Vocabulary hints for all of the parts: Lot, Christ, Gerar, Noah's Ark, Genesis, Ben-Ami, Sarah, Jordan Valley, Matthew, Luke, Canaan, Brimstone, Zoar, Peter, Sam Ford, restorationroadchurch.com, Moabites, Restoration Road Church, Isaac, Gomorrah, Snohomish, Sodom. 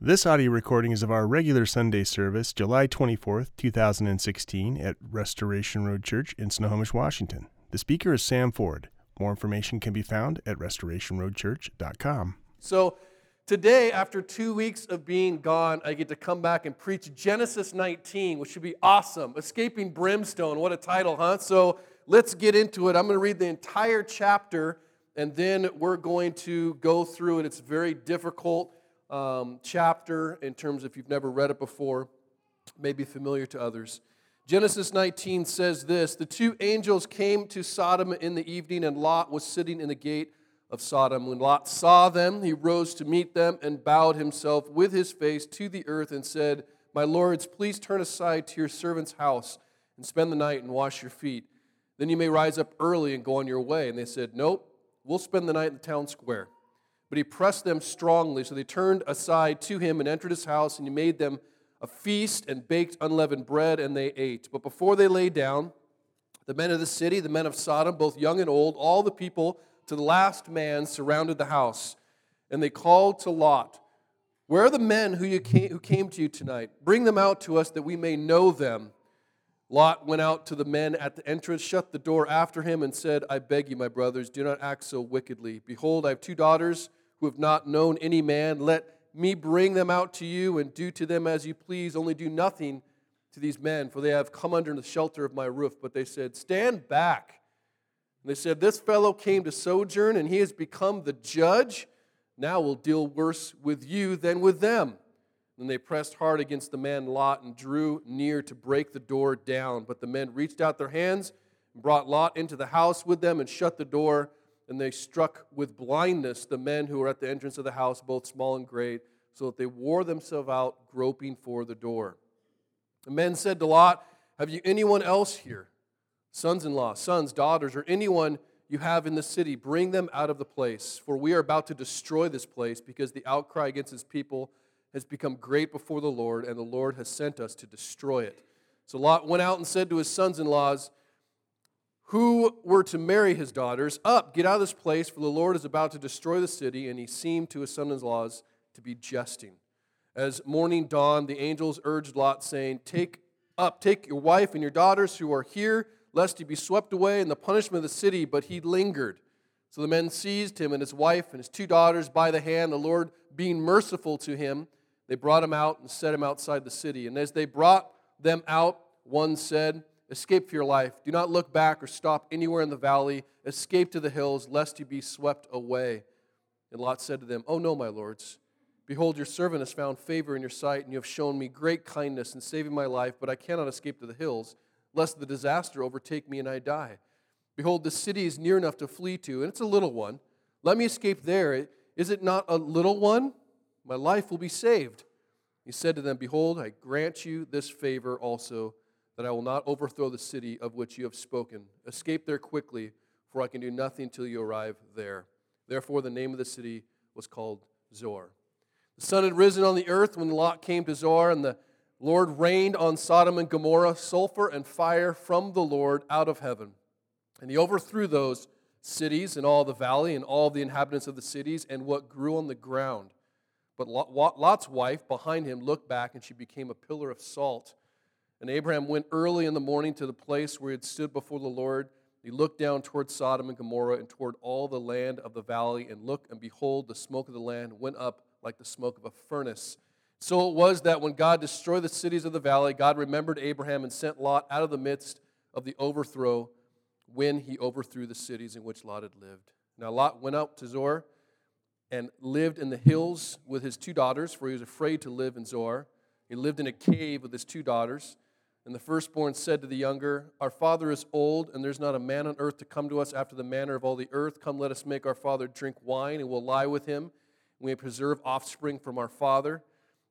This audio recording is of our regular Sunday service, July 24th, 2016, at Restoration Road Church in Snohomish, Washington. The speaker is Sam Ford. More information can be found at restorationroadchurch.com. So today, after 2 weeks of being gone, I get to come back and preach Genesis 19, which should be awesome. Escaping Brimstone, what a title, huh? So let's get into it. I'm going to read the entire chapter, and then we're going to go through it. It's very difficult chapter in terms of if you've never read it before, may be familiar to others. Genesis 19 says this: the two angels came to Sodom in the evening, and Lot was sitting in the gate of Sodom. When Lot saw them, he rose to meet them and bowed himself with his face to the earth and said, "My lords, please turn aside to your servant's house and spend the night and wash your feet. Then you may rise up early and go on your way." And they said, "Nope, we'll spend the night in the town square." But he pressed them strongly, so they turned aside to him and entered his house, and he made them a feast and baked unleavened bread, and they ate. But before they lay down, the men of the city, the men of Sodom, both young and old, all the people to the last man surrounded the house, and they called to Lot, "Where are the men who came to you tonight? Bring them out to us that we may know them." Lot went out to the men at the entrance, shut the door after him, and said, "I beg you, my brothers, do not act so wickedly. Behold, I have two daughters who have not known any man. Let me bring them out to you and do to them as you please. Only do nothing to these men, for they have come under the shelter of my roof." But they said, "Stand back." And they said, "This fellow came to sojourn, and he has become the judge. Now we'll deal worse with you than with them." Then they pressed hard against the man Lot and drew near to break the door down. But the men reached out their hands and brought Lot into the house with them and shut the door. And they struck with blindness the men who were at the entrance of the house, both small and great, so that they wore themselves out, groping for the door. The men said to Lot, "Have you anyone else here? Sons-in-law, sons, daughters, or anyone you have in the city, bring them out of the place. For we are about to destroy this place, because the outcry against his people has become great before the Lord, and the Lord has sent us to destroy it." So Lot went out and said to his sons-in-laws, who were to marry his daughters, "Up, get out of this place, for the Lord is about to destroy the city." And he seemed to his sons-in-laws to be jesting. As morning dawned, the angels urged Lot, saying, Take your wife and your daughters who are here, lest you be swept away in the punishment of the city." But he lingered. So the men seized him and his wife and his two daughters by the hand. The Lord being merciful to him, they brought him out and set him outside the city. And as they brought them out, one said, "Escape for your life. Do not look back or stop anywhere in the valley. Escape to the hills, lest you be swept away." And Lot said to them, "Oh no, my lords. Behold, your servant has found favor in your sight, and you have shown me great kindness in saving my life, but I cannot escape to the hills, lest the disaster overtake me and I die. Behold, the city is near enough to flee to, and it's a little one. Let me escape there. Is it not a little one? My life will be saved." He said to them, "Behold, I grant you this favor also, that I will not overthrow the city of which you have spoken. Escape there quickly, for I can do nothing till you arrive there." Therefore, the name of the city was called Zoar. The sun had risen on the earth when Lot came to Zoar, and the Lord rained on Sodom and Gomorrah sulfur and fire from the Lord out of heaven. And he overthrew those cities and all the valley and all the inhabitants of the cities and what grew on the ground. But Lot's wife behind him looked back, and she became a pillar of salt. And Abraham went early in the morning to the place where he had stood before the Lord. He looked down toward Sodom and Gomorrah and toward all the land of the valley, and looked, and behold, the smoke of the land went up like the smoke of a furnace. So it was that when God destroyed the cities of the valley, God remembered Abraham and sent Lot out of the midst of the overthrow when he overthrew the cities in which Lot had lived. Now Lot went up to Zoar and lived in the hills with his two daughters, for he was afraid to live in Zoar. He lived in a cave with his two daughters. And the firstborn said to the younger, "Our father is old, and there's not a man on earth to come to us after the manner of all the earth. Come, let us make our father drink wine, and we'll lie with him, and we may preserve offspring from our father."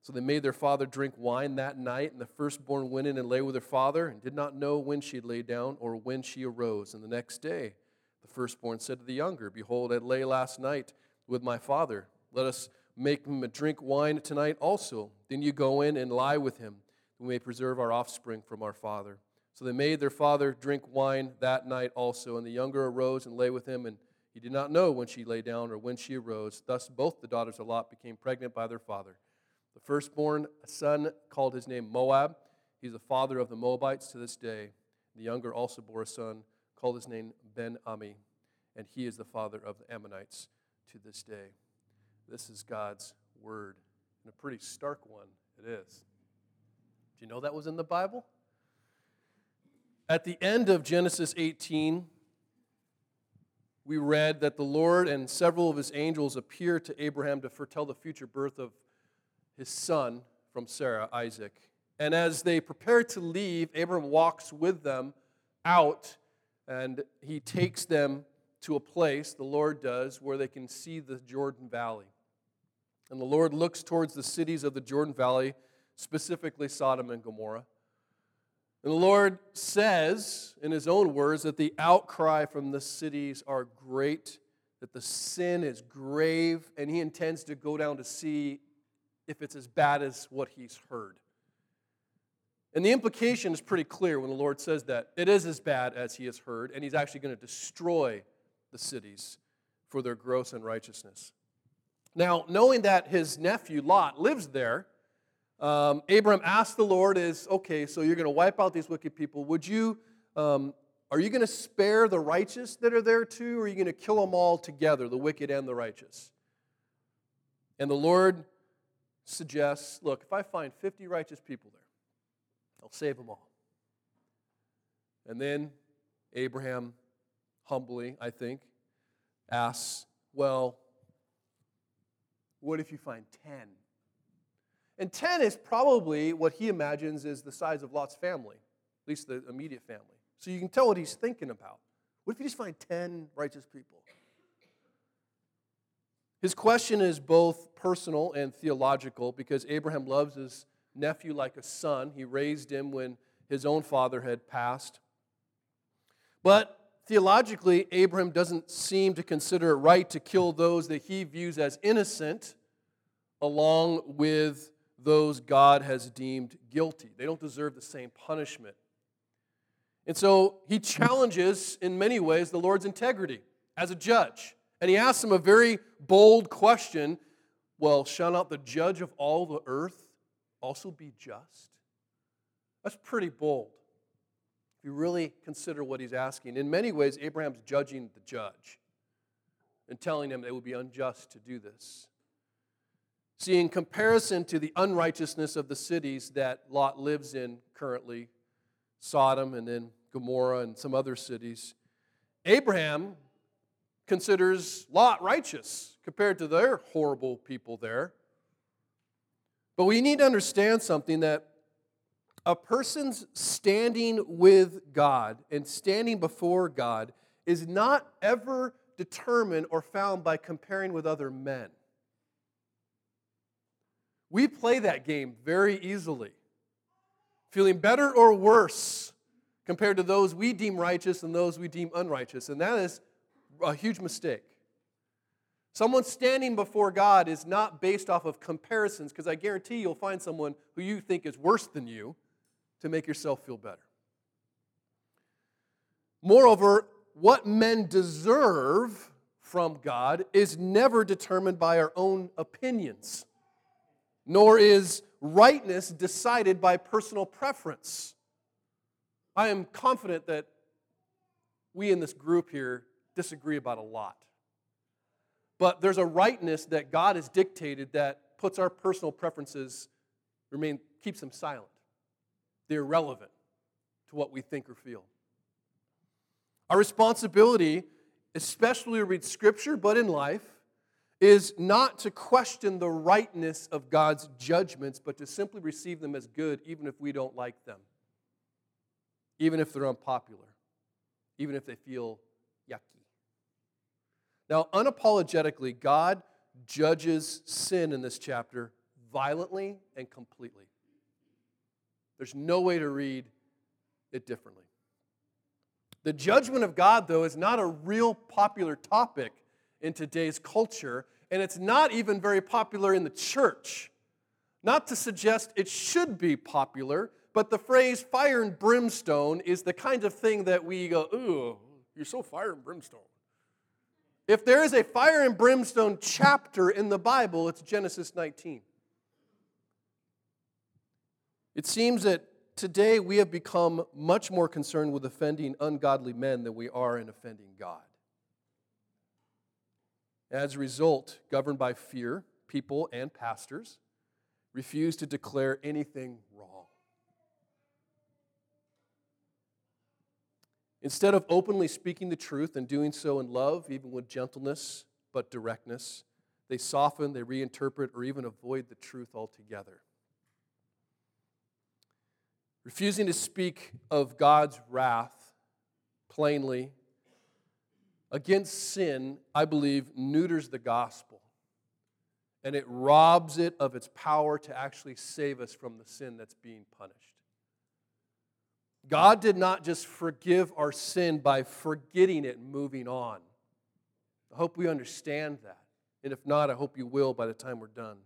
So they made their father drink wine that night, and the firstborn went in and lay with her father, and did not know when she lay down or when she arose. And the next day the firstborn said to the younger, "Behold, I lay last night with my father. Let us make him drink wine tonight also. Then you go in and lie with him, we may preserve our offspring from our father." So they made their father drink wine that night also, and the younger arose and lay with him, and he did not know when she lay down or when she arose. Thus both the daughters of Lot became pregnant by their father. The firstborn son called his name Moab. He's the father of the Moabites to this day. The younger also bore a son, called his name Ben-Ami, and he is the father of the Ammonites to this day. This is God's word, and a pretty stark one it is. Do you know that was in the Bible? At the end of Genesis 18, we read that the Lord and several of his angels appeared to Abraham to foretell the future birth of his son from Sarah, Isaac. And as they prepare to leave, Abraham walks with them out, and he takes them to a place, the Lord does, where they can see the Jordan Valley. And the Lord looks towards the cities of the Jordan Valley, specifically Sodom and Gomorrah. And the Lord says, in his own words, that the outcry from the cities are great, that the sin is grave, and he intends to go down to see if it's as bad as what he's heard. And the implication is pretty clear when the Lord says that. It is as bad as he has heard, and he's actually going to destroy the cities for their gross unrighteousness. Now, knowing that his nephew Lot lives there, Abram asked the Lord, so you're going to wipe out these wicked people. Are you going to spare the righteous that are there too, or are you going to kill them all together, the wicked and the righteous? And the Lord suggests, look, if I find 50 righteous people there, I'll save them all. And then Abraham humbly, I think, asks, well, what if you find 10? And 10 is probably what he imagines is the size of Lot's family, at least the immediate family. So you can tell what he's thinking about. What if you just find 10 righteous people? His question is both personal and theological because Abraham loves his nephew like a son. He raised him when his own father had passed. But theologically, Abraham doesn't seem to consider it right to kill those that he views as innocent along with those God has deemed guilty. They don't deserve the same punishment. And so he challenges, in many ways, the Lord's integrity as a judge. And he asks him a very bold question, well, shall not the judge of all the earth also be just? That's pretty bold, if you really consider what he's asking. In many ways, Abraham's judging the judge and telling him it would be unjust to do this. See, in comparison to the unrighteousness of the cities that Lot lives in currently, Sodom and then Gomorrah and some other cities, Abraham considers Lot righteous compared to their horrible people there. But we need to understand something, that a person's standing with God and standing before God is not ever determined or found by comparing with other men. We play that game very easily, feeling better or worse compared to those we deem righteous and those we deem unrighteous, and that is a huge mistake. Someone standing before God is not based off of comparisons, because I guarantee you'll find someone who you think is worse than you to make yourself feel better. Moreover, what men deserve from God is never determined by our own opinions, nor is rightness decided by personal preference. I am confident that we in this group here disagree about a lot. But there's a rightness that God has dictated that puts our personal preferences, keeps them silent. They're irrelevant to what we think or feel. Our responsibility, especially to read Scripture, but in life, is not to question the rightness of God's judgments, but to simply receive them as good, even if we don't like them, even if they're unpopular, even if they feel yucky. Now, unapologetically, God judges sin in this chapter violently and completely. There's no way to read it differently. The judgment of God, though, is not a real popular topic in today's culture, and it's not even very popular in the church. Not to suggest it should be popular, but the phrase fire and brimstone is the kind of thing that we go, ooh, you're so fire and brimstone. If there is a fire and brimstone chapter in the Bible, it's Genesis 19. It seems that today we have become much more concerned with offending ungodly men than we are in offending God. As a result, governed by fear, people and pastors refuse to declare anything wrong. Instead of openly speaking the truth and doing so in love, even with gentleness but directness, they soften, they reinterpret, or even avoid the truth altogether. Refusing to speak of God's wrath plainly against sin, I believe, neuters the gospel, and it robs it of its power to actually save us from the sin that's being punished. God did not just forgive our sin by forgetting it and moving on. I hope we understand that. And if not, I hope you will by the time we're done.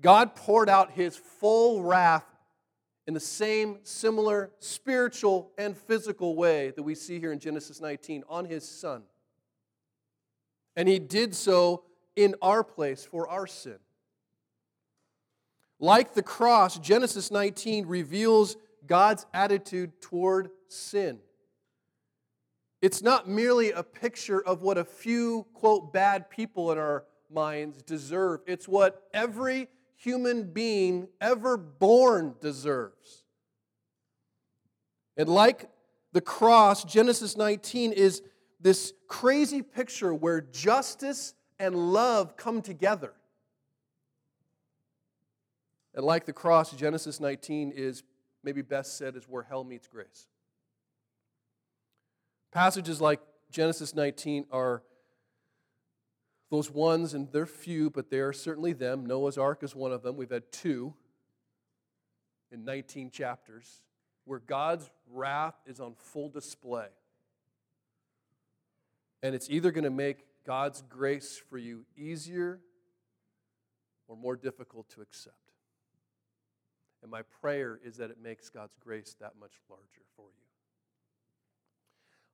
God poured out his full wrath in the same similar spiritual and physical way that we see here in Genesis 19 on his son. And he did so in our place for our sin. Like the cross, Genesis 19 reveals God's attitude toward sin. It's not merely a picture of what a few, quote, bad people in our minds deserve. It's what every human being ever born deserves. And like the cross, Genesis 19 is this crazy picture where justice and love come together. And like the cross, Genesis 19 is maybe best said is where hell meets grace. Passages like Genesis 19 are those ones, and they're few, but they are certainly them. Noah's Ark is one of them. We've had two in 19 chapters where God's wrath is on full display. And it's either going to make God's grace for you easier or more difficult to accept. And my prayer is that it makes God's grace that much larger for you.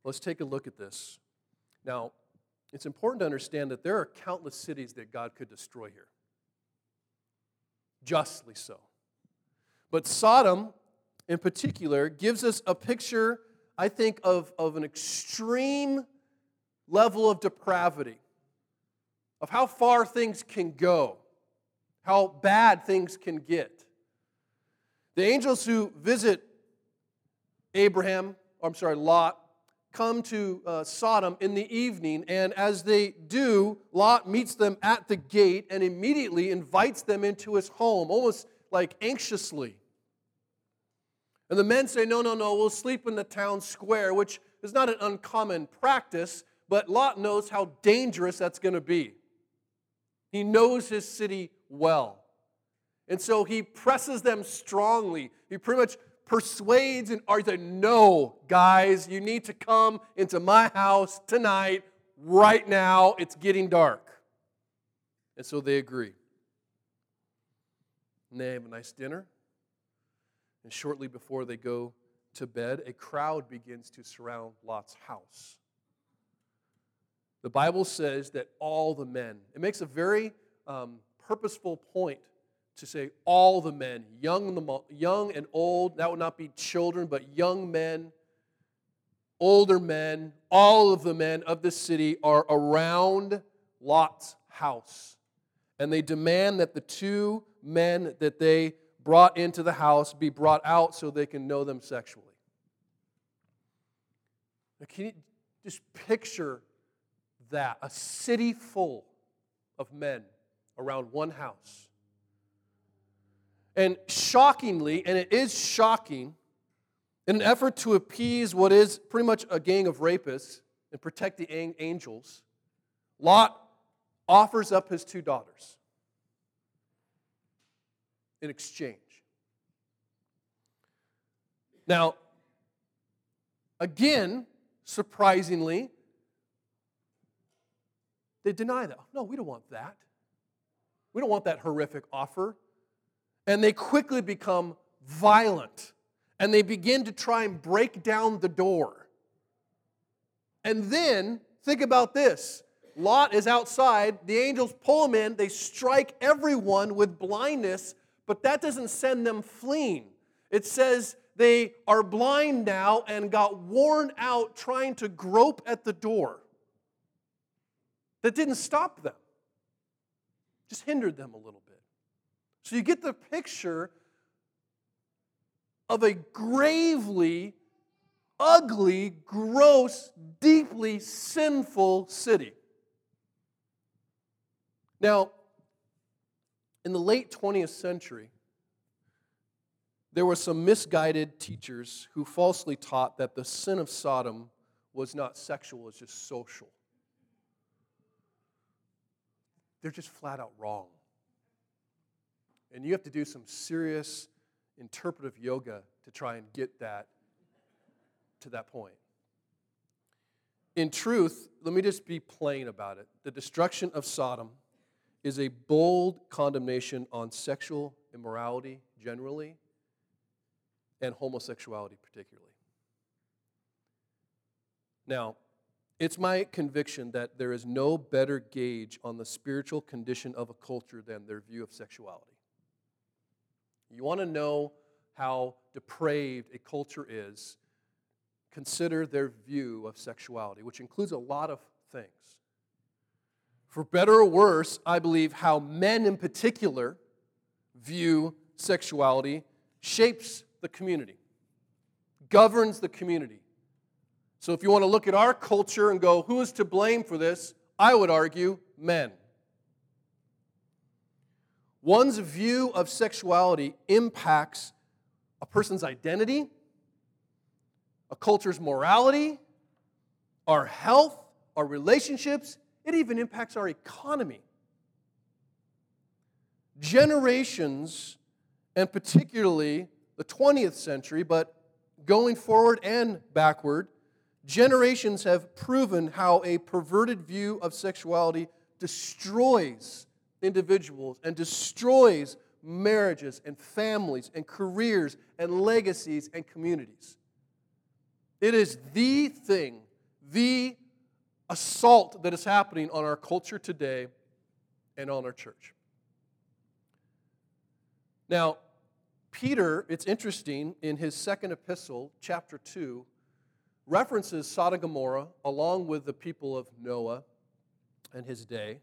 Let's take a look at this. Now, it's important to understand that there are countless cities that God could destroy here. Justly so. But Sodom, in particular, gives us a picture, I think, of an extreme level of depravity, of how far things can go, how bad things can get. The angels who visit Lot, come to Sodom in the evening, and as they do, Lot meets them at the gate and immediately invites them into his home, almost like anxiously. And the men say, no, we'll sleep in the town square, which is not an uncommon practice, but Lot knows how dangerous that's going to be. He knows his city well. And so he presses them strongly. He pretty much persuades and argues, no, guys, you need to come into my house tonight, right now. It's getting dark. And so they agree. And they have a nice dinner. And shortly before they go to bed, a crowd begins to surround Lot's house. The Bible says that all the men, it makes a very purposeful point to say all the men, young and old, that would not be children, but young men, older men, all of the men of the city are around Lot's house. And they demand that the two men that they brought into the house be brought out so they can know them sexually. Now, can you just picture that? A city full of men around one house. And shockingly, and it is shocking, in an effort to appease what is pretty much a gang of rapists and protect the angels, Lot offers up his two daughters in exchange. Now, again, surprisingly, they deny that. No, we don't want that. We don't want that horrific offer. And they quickly become violent. And they begin to try and break down the door. And then, think about this. Lot is outside. The angels pull him in. They strike everyone with blindness. But that doesn't send them fleeing. It says they are blind now and got worn out trying to grope at the door. That didn't stop them. Just hindered them a little bit. So you get the picture of a gravely, ugly, gross, deeply sinful city. Now, in the late 20th century, there were some misguided teachers who falsely taught that the sin of Sodom was not sexual, it's just social. They're just flat out wrong. And you have to do some serious interpretive yoga to try and get that to that point. In truth, let me just be plain about it. The destruction of Sodom is a bold condemnation on sexual immorality generally and homosexuality particularly. Now, it's my conviction that there is no better gauge on the spiritual condition of a culture than their view of sexuality. You want to know how depraved a culture is, consider their view of sexuality, which includes a lot of things. For better or worse, I believe how men in particular view sexuality shapes the community, governs the community. So if you want to look at our culture and go, who is to blame for this? I would argue men. One's view of sexuality impacts a person's identity, a culture's morality, our health, our relationships. It even impacts our economy. Generations, and particularly the 20th century, but going forward and backward, generations have proven how a perverted view of sexuality destroys individuals and destroys marriages and families and careers and legacies and communities. It is the thing, the assault that is happening on our culture today and on our church. Now, Peter, it's interesting, in his second epistle, chapter 2, references Sodom and Gomorrah along with the people of Noah and his day.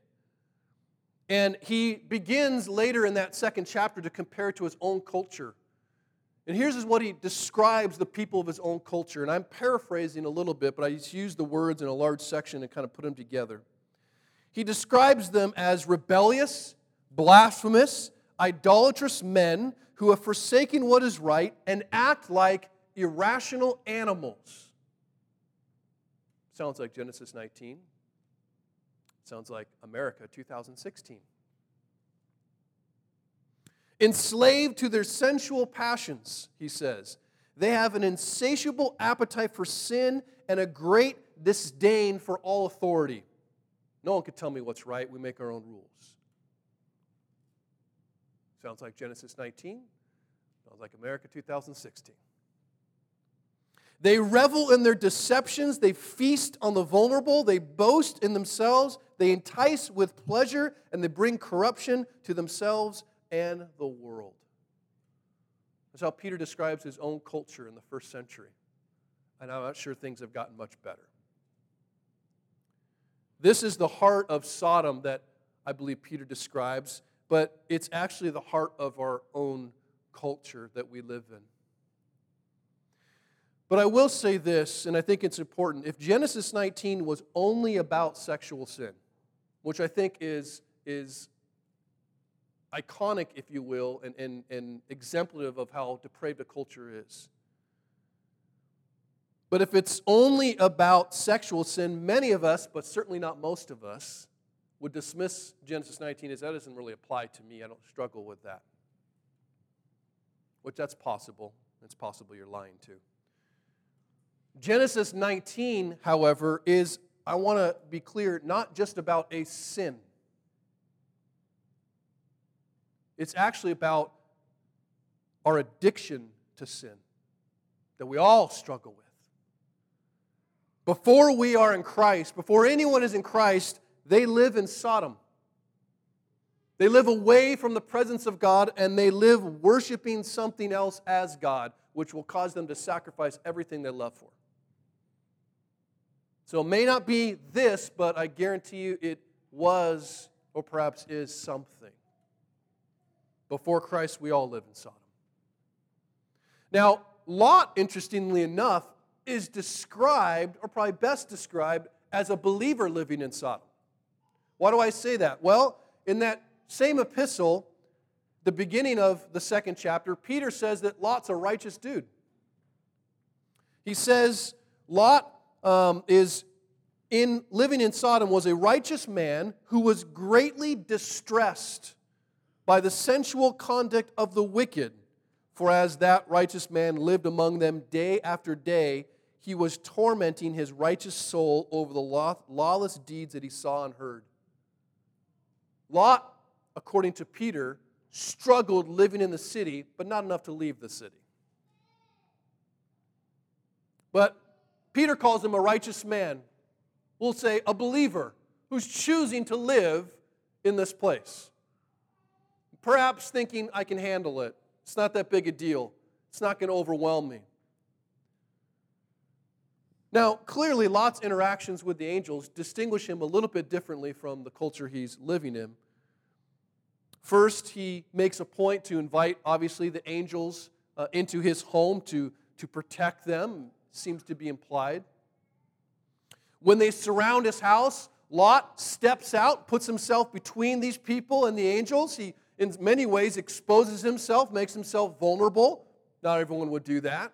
And he begins later in that second chapter to compare to his own culture. And here's what he describes the people of his own culture. And I'm paraphrasing a little bit, but I just use the words in a large section and kind of put them together. He describes them as rebellious, blasphemous, idolatrous men who have forsaken what is right and act like irrational animals. Sounds like Genesis 19. Sounds like America 2016. Enslaved to their sensual passions, he says, they have an insatiable appetite for sin and a great disdain for all authority. No one can tell me what's right. We make our own rules. Sounds like Genesis 19. Sounds like America 2016. They revel in their deceptions. They feast on the vulnerable. They boast in themselves. They entice with pleasure, and they bring corruption to themselves and the world. That's how Peter describes his own culture in the first century. And I'm not sure things have gotten much better. This is the heart of Sodom that I believe Peter describes, but it's actually the heart of our own culture that we live in. But I will say this, and I think it's important. If Genesis 19 was only about sexual sin, which I think is iconic, if you will, and exemplative of how depraved a culture is. But if it's only about sexual sin, many of us, but certainly not most of us, would dismiss Genesis 19 as that doesn't really apply to me. I don't struggle with that. Which that's possible. It's possible you're lying too. Genesis 19, however, is, I want to be clear, not just about a sin. It's actually about our addiction to sin that we all struggle with. Before we are in Christ, before anyone is in Christ, they live in Sodom. They live away from the presence of God, and they live worshiping something else as God, which will cause them to sacrifice everything they love for. So it may not be this, but I guarantee you it was or perhaps is something. Before Christ, we all live in Sodom. Now, Lot, interestingly enough, is described, or probably best described, as a believer living in Sodom. Why do I say that? Well, in that same epistle, the beginning of the second chapter, Peter says that Lot's a righteous dude. He says Lot living in Sodom was a righteous man who was greatly distressed by the sensual conduct of the wicked. For as that righteous man lived among them day after day, he was tormenting his righteous soul over the lawless deeds that he saw and heard. Lot, according to Peter, struggled living in the city, but not enough to leave the city. But Peter calls him a righteous man. We'll say a believer who's choosing to live in this place. Perhaps thinking, I can handle it. It's not that big a deal. It's not going to overwhelm me. Now, clearly, Lot's interactions with the angels distinguish him a little bit differently from the culture he's living in. First, he makes a point to invite, obviously, the angels into his home to protect them, seems to be implied. When they surround his house, Lot steps out, puts himself between these people and the angels. He, in many ways, exposes himself, makes himself vulnerable. Not everyone would do that.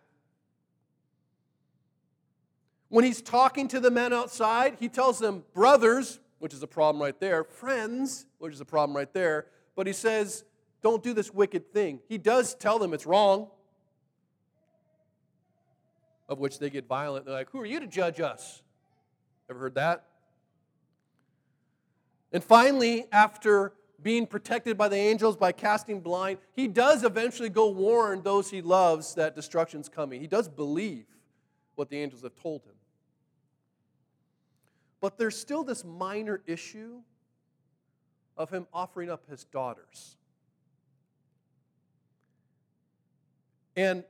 When he's talking to the men outside, he tells them, brothers, which is a problem right there, friends, which is a problem right there, but he says, don't do this wicked thing. He does tell them it's wrong, of which they get violent. They're like, who are you to judge us? Ever heard that? And finally, after being protected by the angels by casting blind, he does eventually go warn those he loves that destruction's coming. He does believe what the angels have told him. But there's still this minor issue of him offering up his daughters. And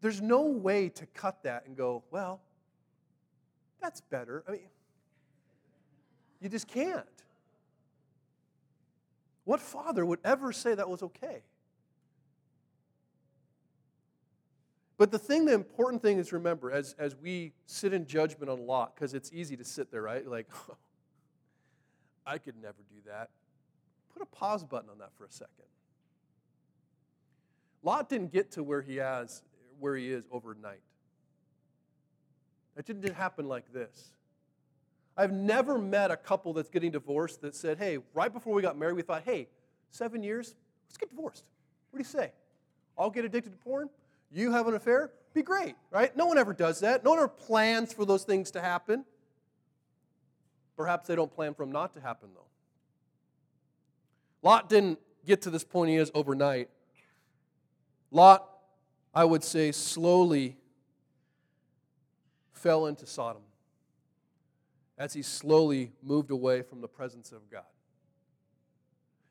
there's no way to cut that and go, well, that's better. I mean, you just can't. What father would ever say that was okay? But the important thing is, remember, as we sit in judgment on Lot, because it's easy to sit there, right? Like, oh, I could never do that. Put a pause button on that for a second. Lot didn't get to where he is overnight. That didn't happen like this. I've never met a couple that's getting divorced that said, hey, right before we got married, we thought, hey, 7 years, let's get divorced. What do you say? I'll get addicted to porn. You have an affair. Be great, right? No one ever does that. No one ever plans for those things to happen. Perhaps they don't plan for them not to happen, though. Lot didn't get to this point he is overnight. Lot, I would say, slowly fell into Sodom as he slowly moved away from the presence of God.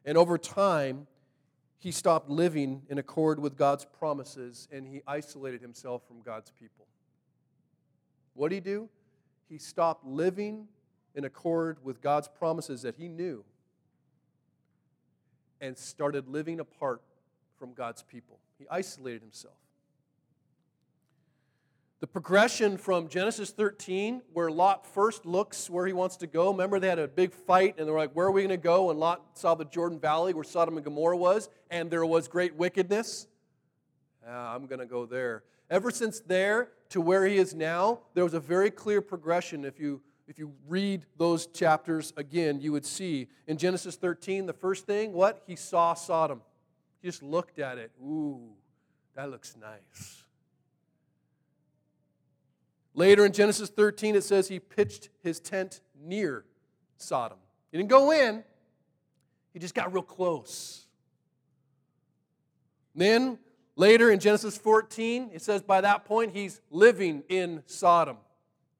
And over time, he stopped living in accord with God's promises, and he isolated himself from God's people. What did he do? He stopped living in accord with God's promises that he knew and started living apart from God's people. He isolated himself. The progression from Genesis 13, where Lot first looks where he wants to go. Remember, they had a big fight, and they're like, where are we going to go? And Lot saw the Jordan Valley, where Sodom and Gomorrah was, and there was great wickedness. I'm going to go there. Ever since there to where he is now, there was a very clear progression. If you read those chapters again, you would see in Genesis 13, the first thing, what? He saw Sodom. He just looked at it. Ooh, that looks nice. Later in Genesis 13, it says he pitched his tent near Sodom. He didn't go in. He just got real close. And then, later in Genesis 14, it says by that point he's living in Sodom.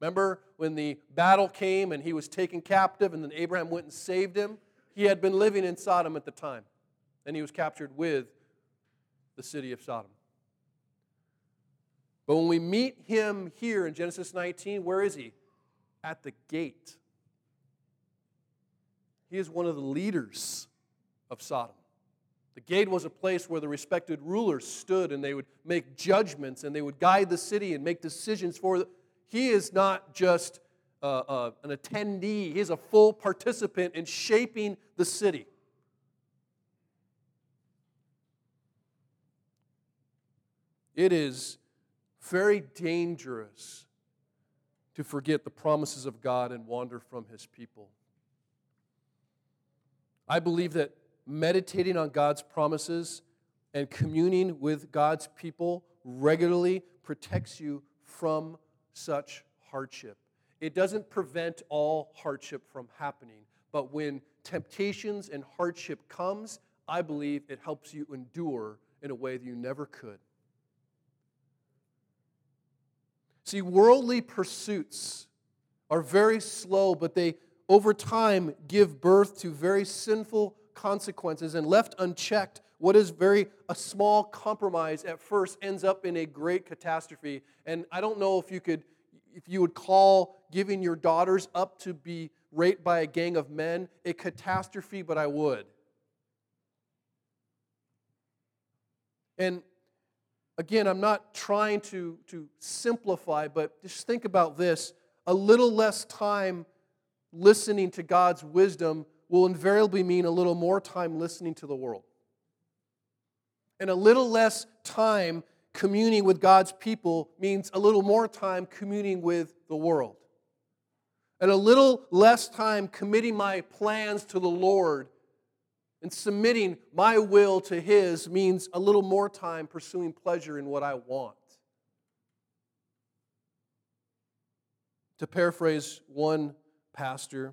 Remember when the battle came and he was taken captive and then Abraham went and saved him? He had been living in Sodom at the time, and he was captured with the city of Sodom. But when we meet him here in Genesis 19, where is he? At the gate. He is one of the leaders of Sodom. The gate was a place where the respected rulers stood, and they would make judgments, and they would guide the city and make decisions for the... He is not just an attendee. He is a full participant in shaping the city. It is very dangerous to forget the promises of God and wander from His people. I believe that meditating on God's promises and communing with God's people regularly protects you from such hardship. It doesn't prevent all hardship from happening, but when temptations and hardship comes, I believe it helps you endure in a way that you never could. See, worldly pursuits are very slow, but they, over time, give birth to very sinful consequences, and left unchecked, what is a small compromise at first ends up in a great catastrophe. And I don't know if you would call giving your daughters up to be raped by a gang of men a catastrophe, but I would. And again, I'm not trying to simplify, but just think about this. A little less time listening to God's wisdom will invariably mean a little more time listening to the world. And a little less time communing with God's people means a little more time communing with the world. And a little less time committing my plans to the Lord and submitting my will to His means a little more time pursuing pleasure in what I want. To paraphrase one pastor,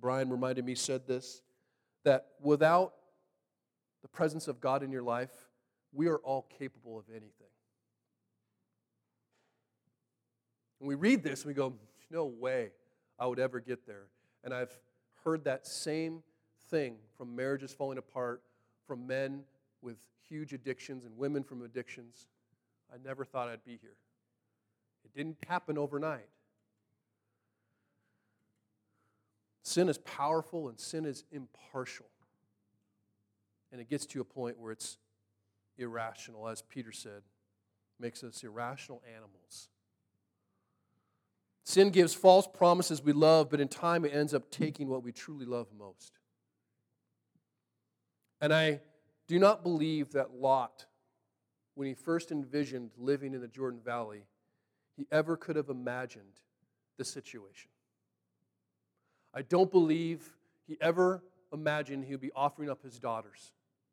Brian reminded me, said this, that without the presence of God in your life, we are all capable of anything. And we read this and we go, no way I would ever get there. And I've heard that same thing from marriages falling apart, from men with huge addictions and women from addictions. I never thought I'd be here. It didn't happen overnight. Sin is powerful and sin is impartial. And it gets to a point where it's irrational, as Peter said, makes us irrational animals. Sin gives false promises we love, but in time it ends up taking what we truly love most. And I do not believe that Lot, when he first envisioned living in the Jordan Valley, he ever could have imagined the situation. I don't believe he ever imagined he would be offering up his daughters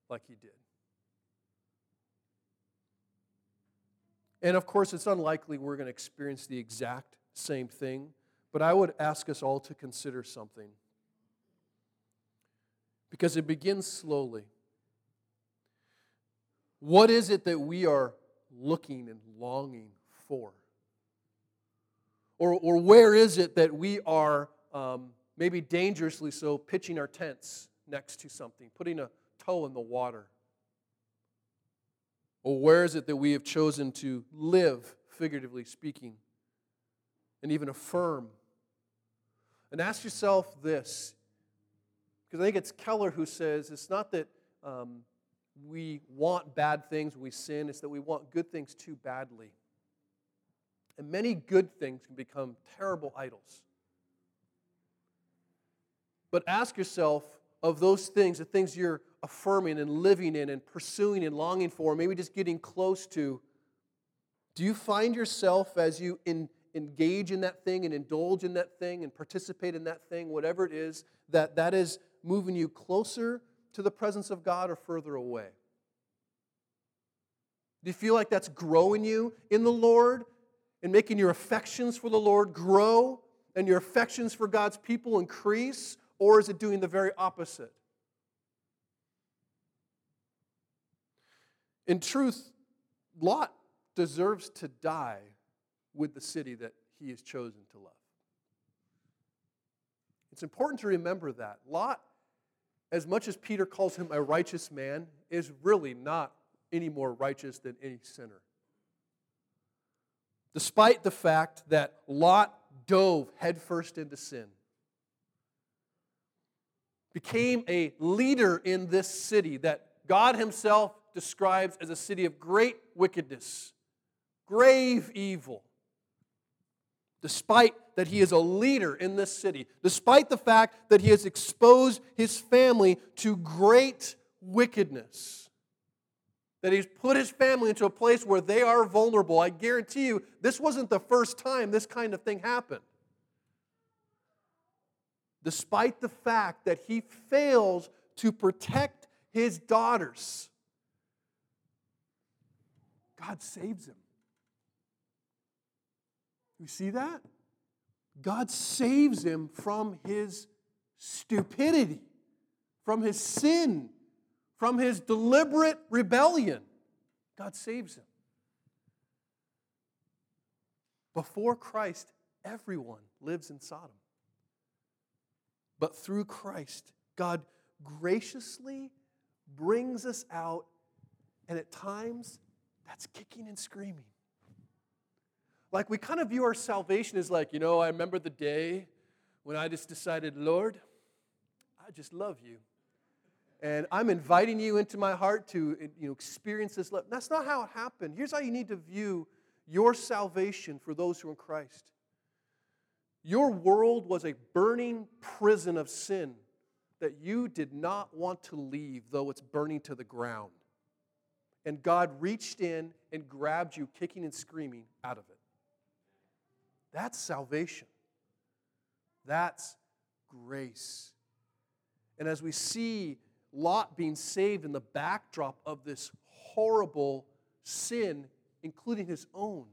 like he did. And of course, it's unlikely we're going to experience the exact same thing, but I would ask us all to consider something. Because it begins slowly. What is it that we are looking and longing for? Or where is it that we are maybe dangerously so, pitching our tents next to something, putting a toe in the water? Or where is it that we have chosen to live, figuratively speaking, and even affirm? And ask yourself this, because I think it's Keller who says it's not that we want bad things when we sin, it's that we want good things too badly. And many good things can become terrible idols. But ask yourself of those things, the things you're affirming and living in and pursuing and longing for, maybe just getting close to, do you find yourself as you engage in that thing and indulge in that thing and participate in that thing, whatever it is, that is moving you closer to the presence of God or further away? Do you feel like that's growing you in the Lord and making your affections for the Lord grow and your affections for God's people increase? Or is it doing the very opposite? In truth, Lot deserves to die with the city that he has chosen to love. It's important to remember that. Lot as much as Peter calls him a righteous man, is really not any more righteous than any sinner. Despite the fact that Lot dove headfirst into sin, became a leader in this city that God himself describes as a city of great wickedness, grave evil. Despite that he is a leader in this city, despite the fact that he has exposed his family to great wickedness, that he's put his family into a place where they are vulnerable, I guarantee you this wasn't the first time this kind of thing happened. Despite the fact that he fails to protect his daughters, God saves him. You see that? God saves him from his stupidity, from his sin, from his deliberate rebellion. God saves him. Before Christ, everyone lives in Sodom. But through Christ, God graciously brings us out, and at times, that's kicking and screaming. Like, we kind of view our salvation as like, I remember the day when I just decided, Lord, I just love you. And I'm inviting you into my heart to experience this love. That's not how it happened. Here's how you need to view your salvation for those who are in Christ. Your world was a burning prison of sin that you did not want to leave, though it's burning to the ground. And God reached in and grabbed you, kicking and screaming, out of it. That's salvation. That's grace. And as we see Lot being saved in the backdrop of this horrible sin, including his own,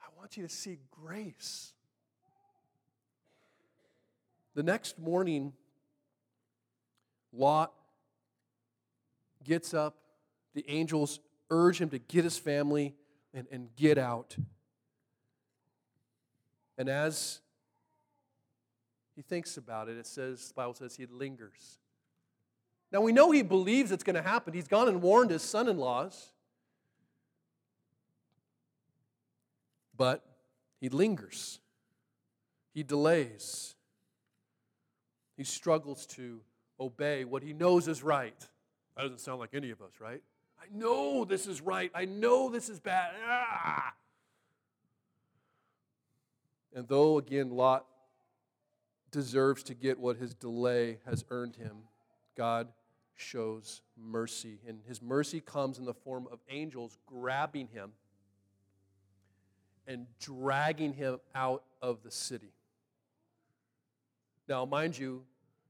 I want you to see grace. The next morning, Lot gets up. The angels urge him to get his family and get out. And as he thinks about it, the Bible says he lingers. Now, we know he believes it's going to happen. He's gone and warned his son-in-laws. But he lingers. He delays. He struggles to obey what he knows is right. That doesn't sound like any of us, right? I know this is right. I know this is bad. Ah! And though, again, Lot deserves to get what his delay has earned him, God shows mercy. And his mercy comes in the form of angels grabbing him and dragging him out of the city. Now, mind you,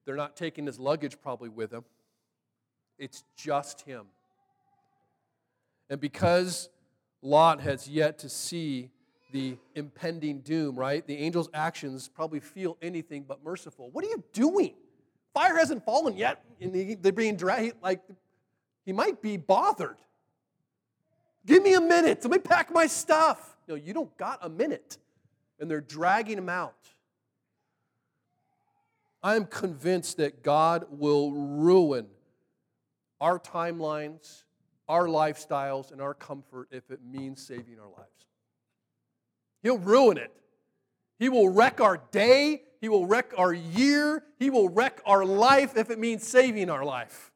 they're not taking his luggage probably with them. It's just him. And because Lot has yet to see the impending doom, right? The angel's actions probably feel anything but merciful. What are you doing? Fire hasn't fallen yet, and they're being dragged. Like, he might be bothered. Give me a minute. Let me pack my stuff. No, you don't got a minute. And they're dragging him out. I am convinced that God will ruin our timelines, our lifestyles, and our comfort if it means saving our lives. He'll ruin it. He will wreck our day. He will wreck our year. He will wreck our life if it means saving our life.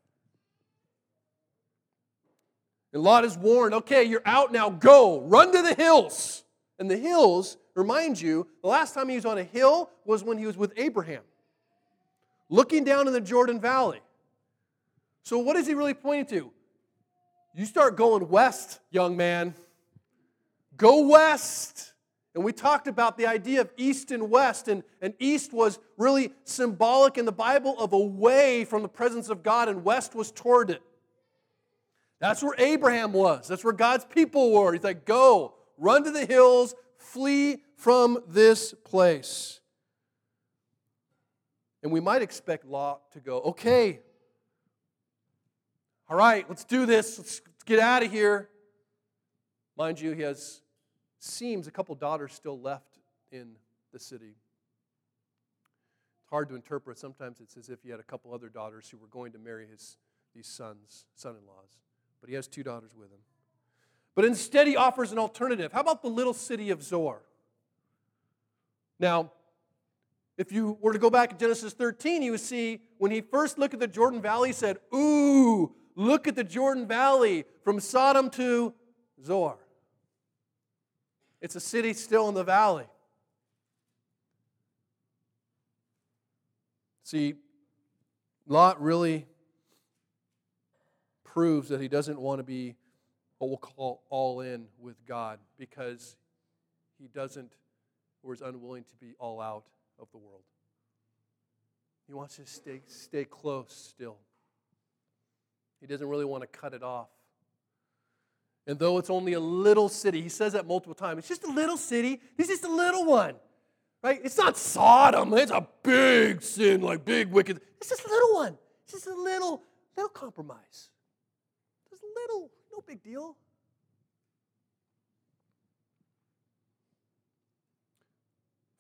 And Lot is warned, okay, you're out now, go, run to the hills. And the hills, remind you, the last time he was on a hill was when he was with Abraham, looking down in the Jordan Valley. So what is he really pointing to? You start going west, young man. Go west. And we talked about the idea of east and west, and east was really symbolic in the Bible of away from the presence of God, and west was toward it. That's where Abraham was. That's where God's people were. He's like, go, run to the hills, flee from this place. And we might expect Lot to go, okay, all right, let's do this, let's get out of here. Mind you, he has... seems a couple daughters still left in the city. hard to interpret. Sometimes it's as if he had a couple other daughters who were going to marry these son-in-laws. But he has two daughters with him. But instead he offers an alternative. How about the little city of Zoar? Now, if you were to go back to Genesis 13, you would see when he first looked at the Jordan Valley, he said, "Ooh, look at the Jordan Valley from Sodom to Zoar." It's a city still in the valley. See, Lot really proves that he doesn't want to be what we'll call all in with God, because he doesn't or is unwilling to be all out of the world. He wants to stay close still. He doesn't really want to cut it off. And though it's only a little city, he says that multiple times, it's just a little city, it's just a little one, right? It's not Sodom, it's a big sin, like big wicked. It's just a little one. It's just a little compromise. Just a little, no big deal.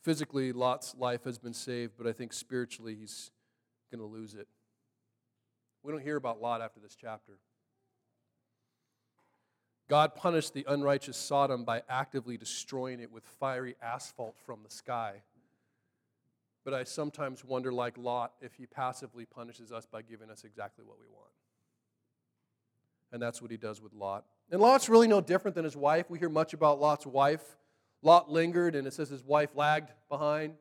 Physically, Lot's life has been saved, but I think spiritually he's going to lose it. We don't hear about Lot after this chapter. God punished the unrighteous Sodom by actively destroying it with fiery asphalt from the sky. But I sometimes wonder, like Lot, if he passively punishes us by giving us exactly what we want. And that's what he does with Lot. And Lot's really no different than his wife. We hear much about Lot's wife. Lot lingered, and it says his wife lagged behind.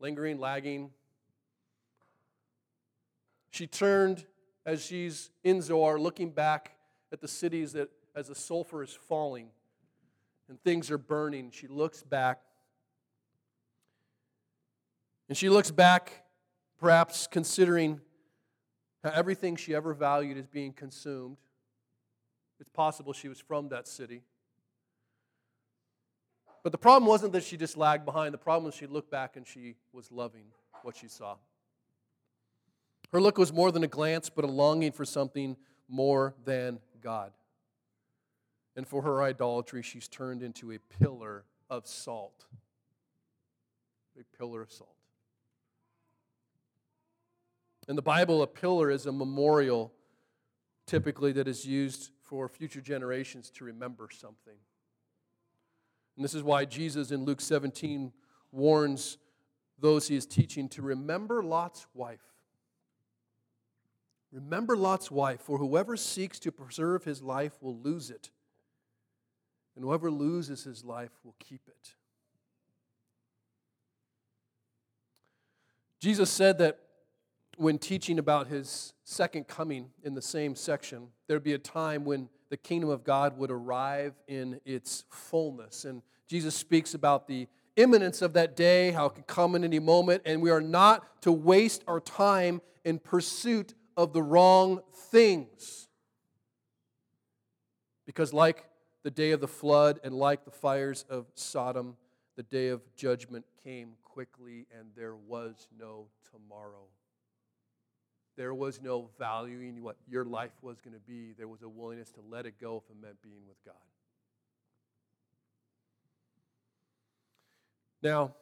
Lingering, lagging. She turned as she's in Zoar, looking back at the cities that, as the sulfur is falling and things are burning, she looks back. And she looks back, perhaps considering how everything she ever valued is being consumed. It's possible she was from that city. But the problem wasn't that she just lagged behind. The problem was she looked back and she was loving what she saw. Her look was more than a glance, but a longing for something more than God. And for her idolatry, she's turned into a pillar of salt. A pillar of salt. In the Bible, a pillar is a memorial, typically, that is used for future generations to remember something. And this is why Jesus in Luke 17 warns those he is teaching to remember Lot's wife. Remember Lot's wife, for whoever seeks to preserve his life will lose it. And whoever loses his life will keep it. Jesus said that when teaching about his second coming in the same section, there'd be a time when the kingdom of God would arrive in its fullness. And Jesus speaks about the imminence of that day, how it could come in any moment, and we are not to waste our time in pursuit of the wrong things. Because like the day of the flood, and like the fires of Sodom, the day of judgment came quickly, and there was no tomorrow. There was no valuing what your life was going to be. There was a willingness to let it go if it meant being with God. Now,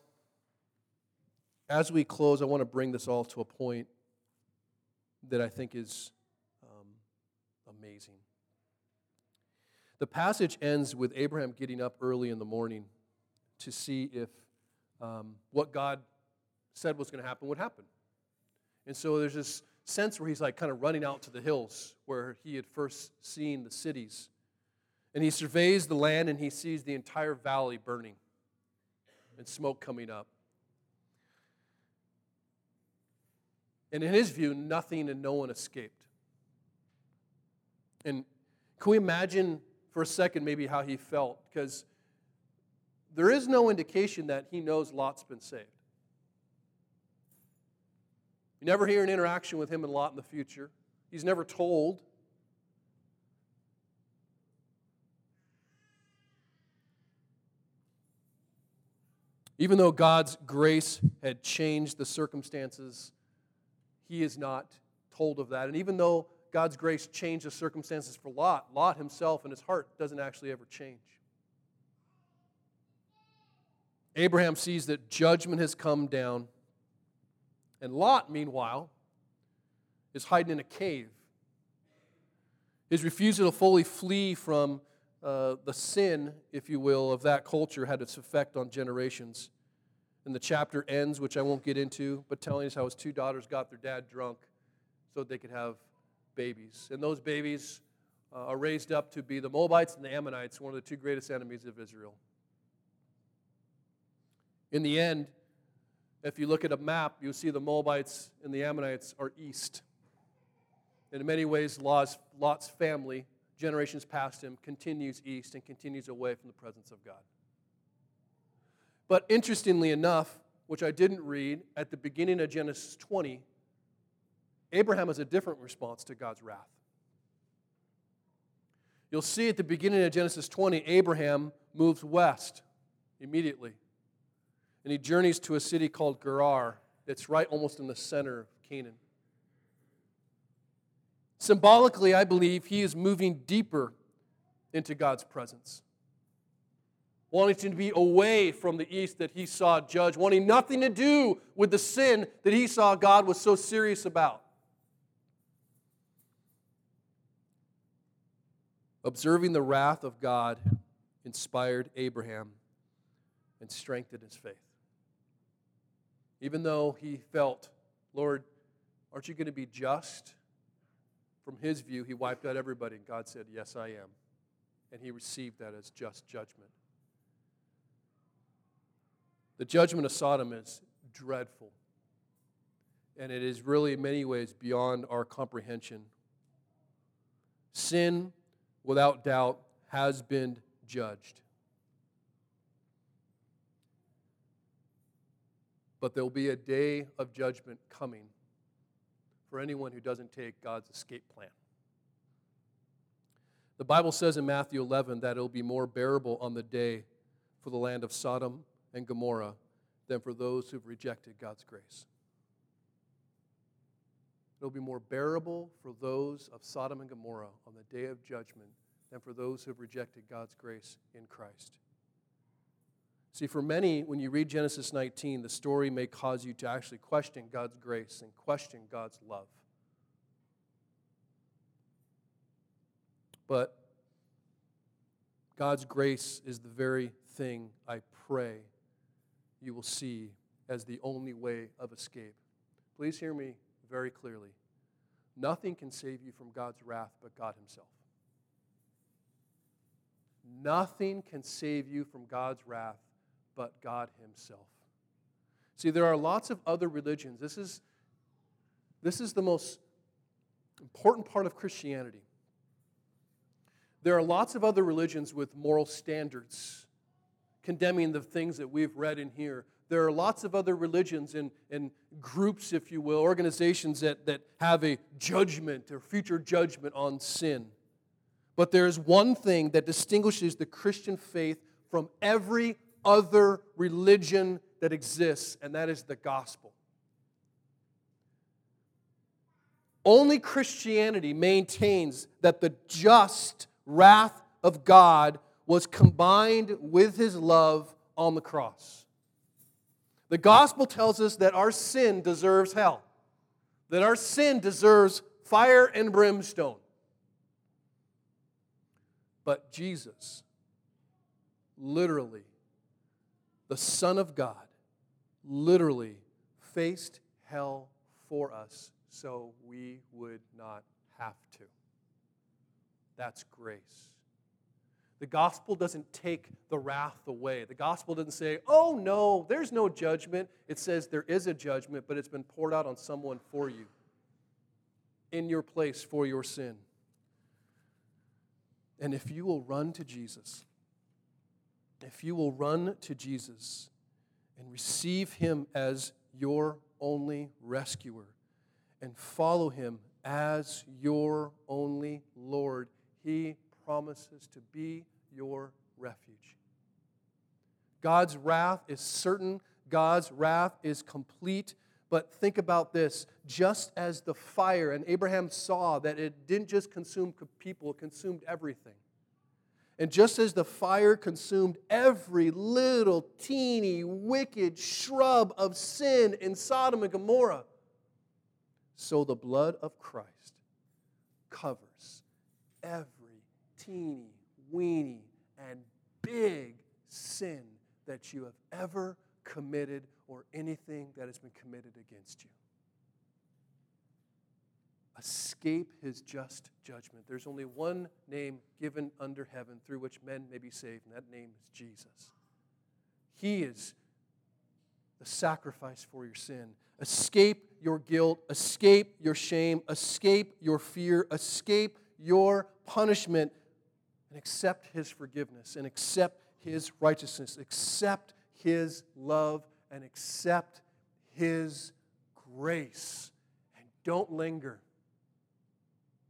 as we close, I want to bring this all to a point that I think is amazing. The passage ends with Abraham getting up early in the morning to see if what God said was going to happen would happen. And so there's this sense where he's like kind of running out to the hills where he had first seen the cities. And he surveys the land and he sees the entire valley burning and smoke coming up. And in his view, nothing and no one escaped. And can we imagine for a second maybe how he felt, because there is no indication that he knows Lot's been saved. You never hear an interaction with him and Lot in the future. He's never told. Even though God's grace had changed the circumstances, he is not told of that. And even though God's grace changed the circumstances for Lot, Lot himself and his heart doesn't actually ever change. Abraham sees that judgment has come down And Lot, meanwhile, is hiding in a cave. His refusal to fully flee from the sin, if you will, of that culture had its effect on generations. And the chapter ends, which I won't get into, but telling us how his two daughters got their dad drunk so they could have babies. And those babies are raised up to be the Moabites and the Ammonites, one of the two greatest enemies of Israel. In the end, if you look at a map, you'll see the Moabites and the Ammonites are east. And in many ways, Lot's family, generations past him, continues east and continues away from the presence of God. But interestingly enough, which I didn't read, at the beginning of Genesis 20, Abraham has a different response to God's wrath. You'll see at the beginning of Genesis 20, Abraham moves west immediately. And he journeys to a city called Gerar. It's right almost in the center of Canaan. Symbolically, I believe he is moving deeper into God's presence, wanting to be away from the east that he saw judged, wanting nothing to do with the sin that he saw God was so serious about. Observing the wrath of God inspired Abraham and strengthened his faith. Even though he felt, Lord, aren't you going to be just? From his view, he wiped out everybody, and God said, yes, I am. And he received that as just judgment. The judgment of Sodom is dreadful, and it is really in many ways beyond our comprehension. Sin, without doubt, has been judged. But there will be a day of judgment coming for anyone who doesn't take God's escape plan. The Bible says in Matthew 11 that it will be more bearable on the day for the land of Sodom and Gomorrah than for those who've rejected God's grace. It will be more bearable for those of Sodom and Gomorrah on the day of judgment than for those who've rejected God's grace in Christ. See, for many, when you read Genesis 19, the story may cause you to actually question God's grace and question God's love. But God's grace is the very thing I pray you will see as the only way of escape. Please hear me very clearly. Nothing can save you from God's wrath but God himself. Nothing can save you from God's wrath but God himself. See, there are lots of other religions. This is the most important part of Christianity. There are lots of other religions with moral standards, condemning the things that we've read in here. There are lots of other religions and groups, if you will, organizations that have a judgment or future judgment on sin. But there is one thing that distinguishes the Christian faith from every other religion that exists, and that is the gospel. Only Christianity maintains that the just wrath of God was combined with his love on the cross. The gospel tells us that our sin deserves hell, that our sin deserves fire and brimstone. But Jesus, literally, the Son of God, literally faced hell for us so we would not have to. That's grace. The gospel doesn't take the wrath away. The gospel doesn't say, oh no, there's no judgment. It says there is a judgment, but it's been poured out on someone for you, in your place for your sin. And if you will run to Jesus, if you will run to Jesus and receive him as your only rescuer and follow him as your only Lord, he promises to be your refuge. God's wrath is certain. God's wrath is complete. But think about this. Just as the fire, and Abraham saw that it didn't just consume people, it consumed everything. And just as the fire consumed every little teeny wicked shrub of sin in Sodom and Gomorrah, So the blood of Christ covers every teeny, weeny, and big sin that you have ever committed or anything that has been committed against you. Escape his just judgment. There's only one name given under heaven through which men may be saved, and that name is Jesus. He is the sacrifice for your sin. Escape your guilt. Escape your shame. Escape your fear. Escape your punishment. And accept his forgiveness. And accept his righteousness. Accept his love. And accept his grace. And don't linger.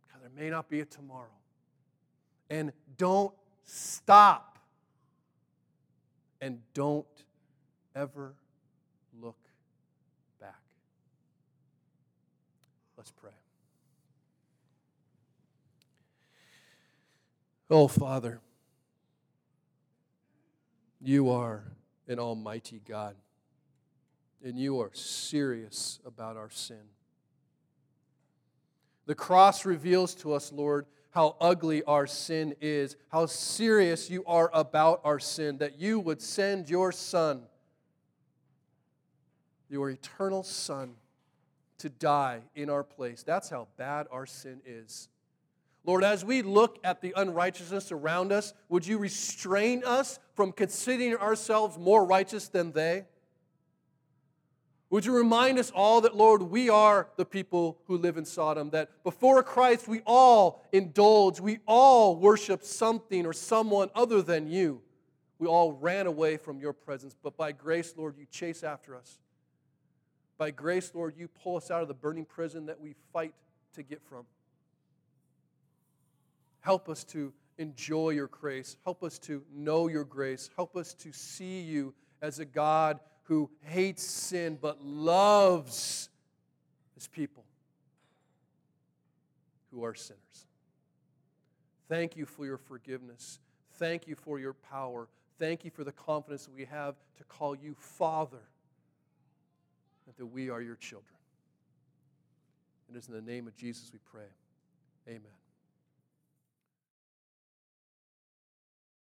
Because there may not be a tomorrow. And don't stop. And don't ever look back. Let's pray. Oh, Father, you are an almighty God, and you are serious about our sin. The cross reveals to us, Lord, how ugly our sin is, how serious you are about our sin, that you would send your Son, your eternal Son, to die in our place. That's how bad our sin is. Lord, as we look at the unrighteousness around us, would you restrain us from considering ourselves more righteous than they? Would you remind us all that, Lord, we are the people who live in Sodom, that before Christ we all indulge, we all worship something or someone other than you. We all ran away from your presence, but by grace, Lord, you chase after us. By grace, Lord, you pull us out of the burning prison that we fight to get from. Help us to enjoy your grace. Help us to know your grace. Help us to see you as a God who hates sin but loves his people who are sinners. Thank you for your forgiveness. Thank you for your power. Thank you for the confidence that we have to call you Father and that we are your children. It is in the name of Jesus we pray. Amen.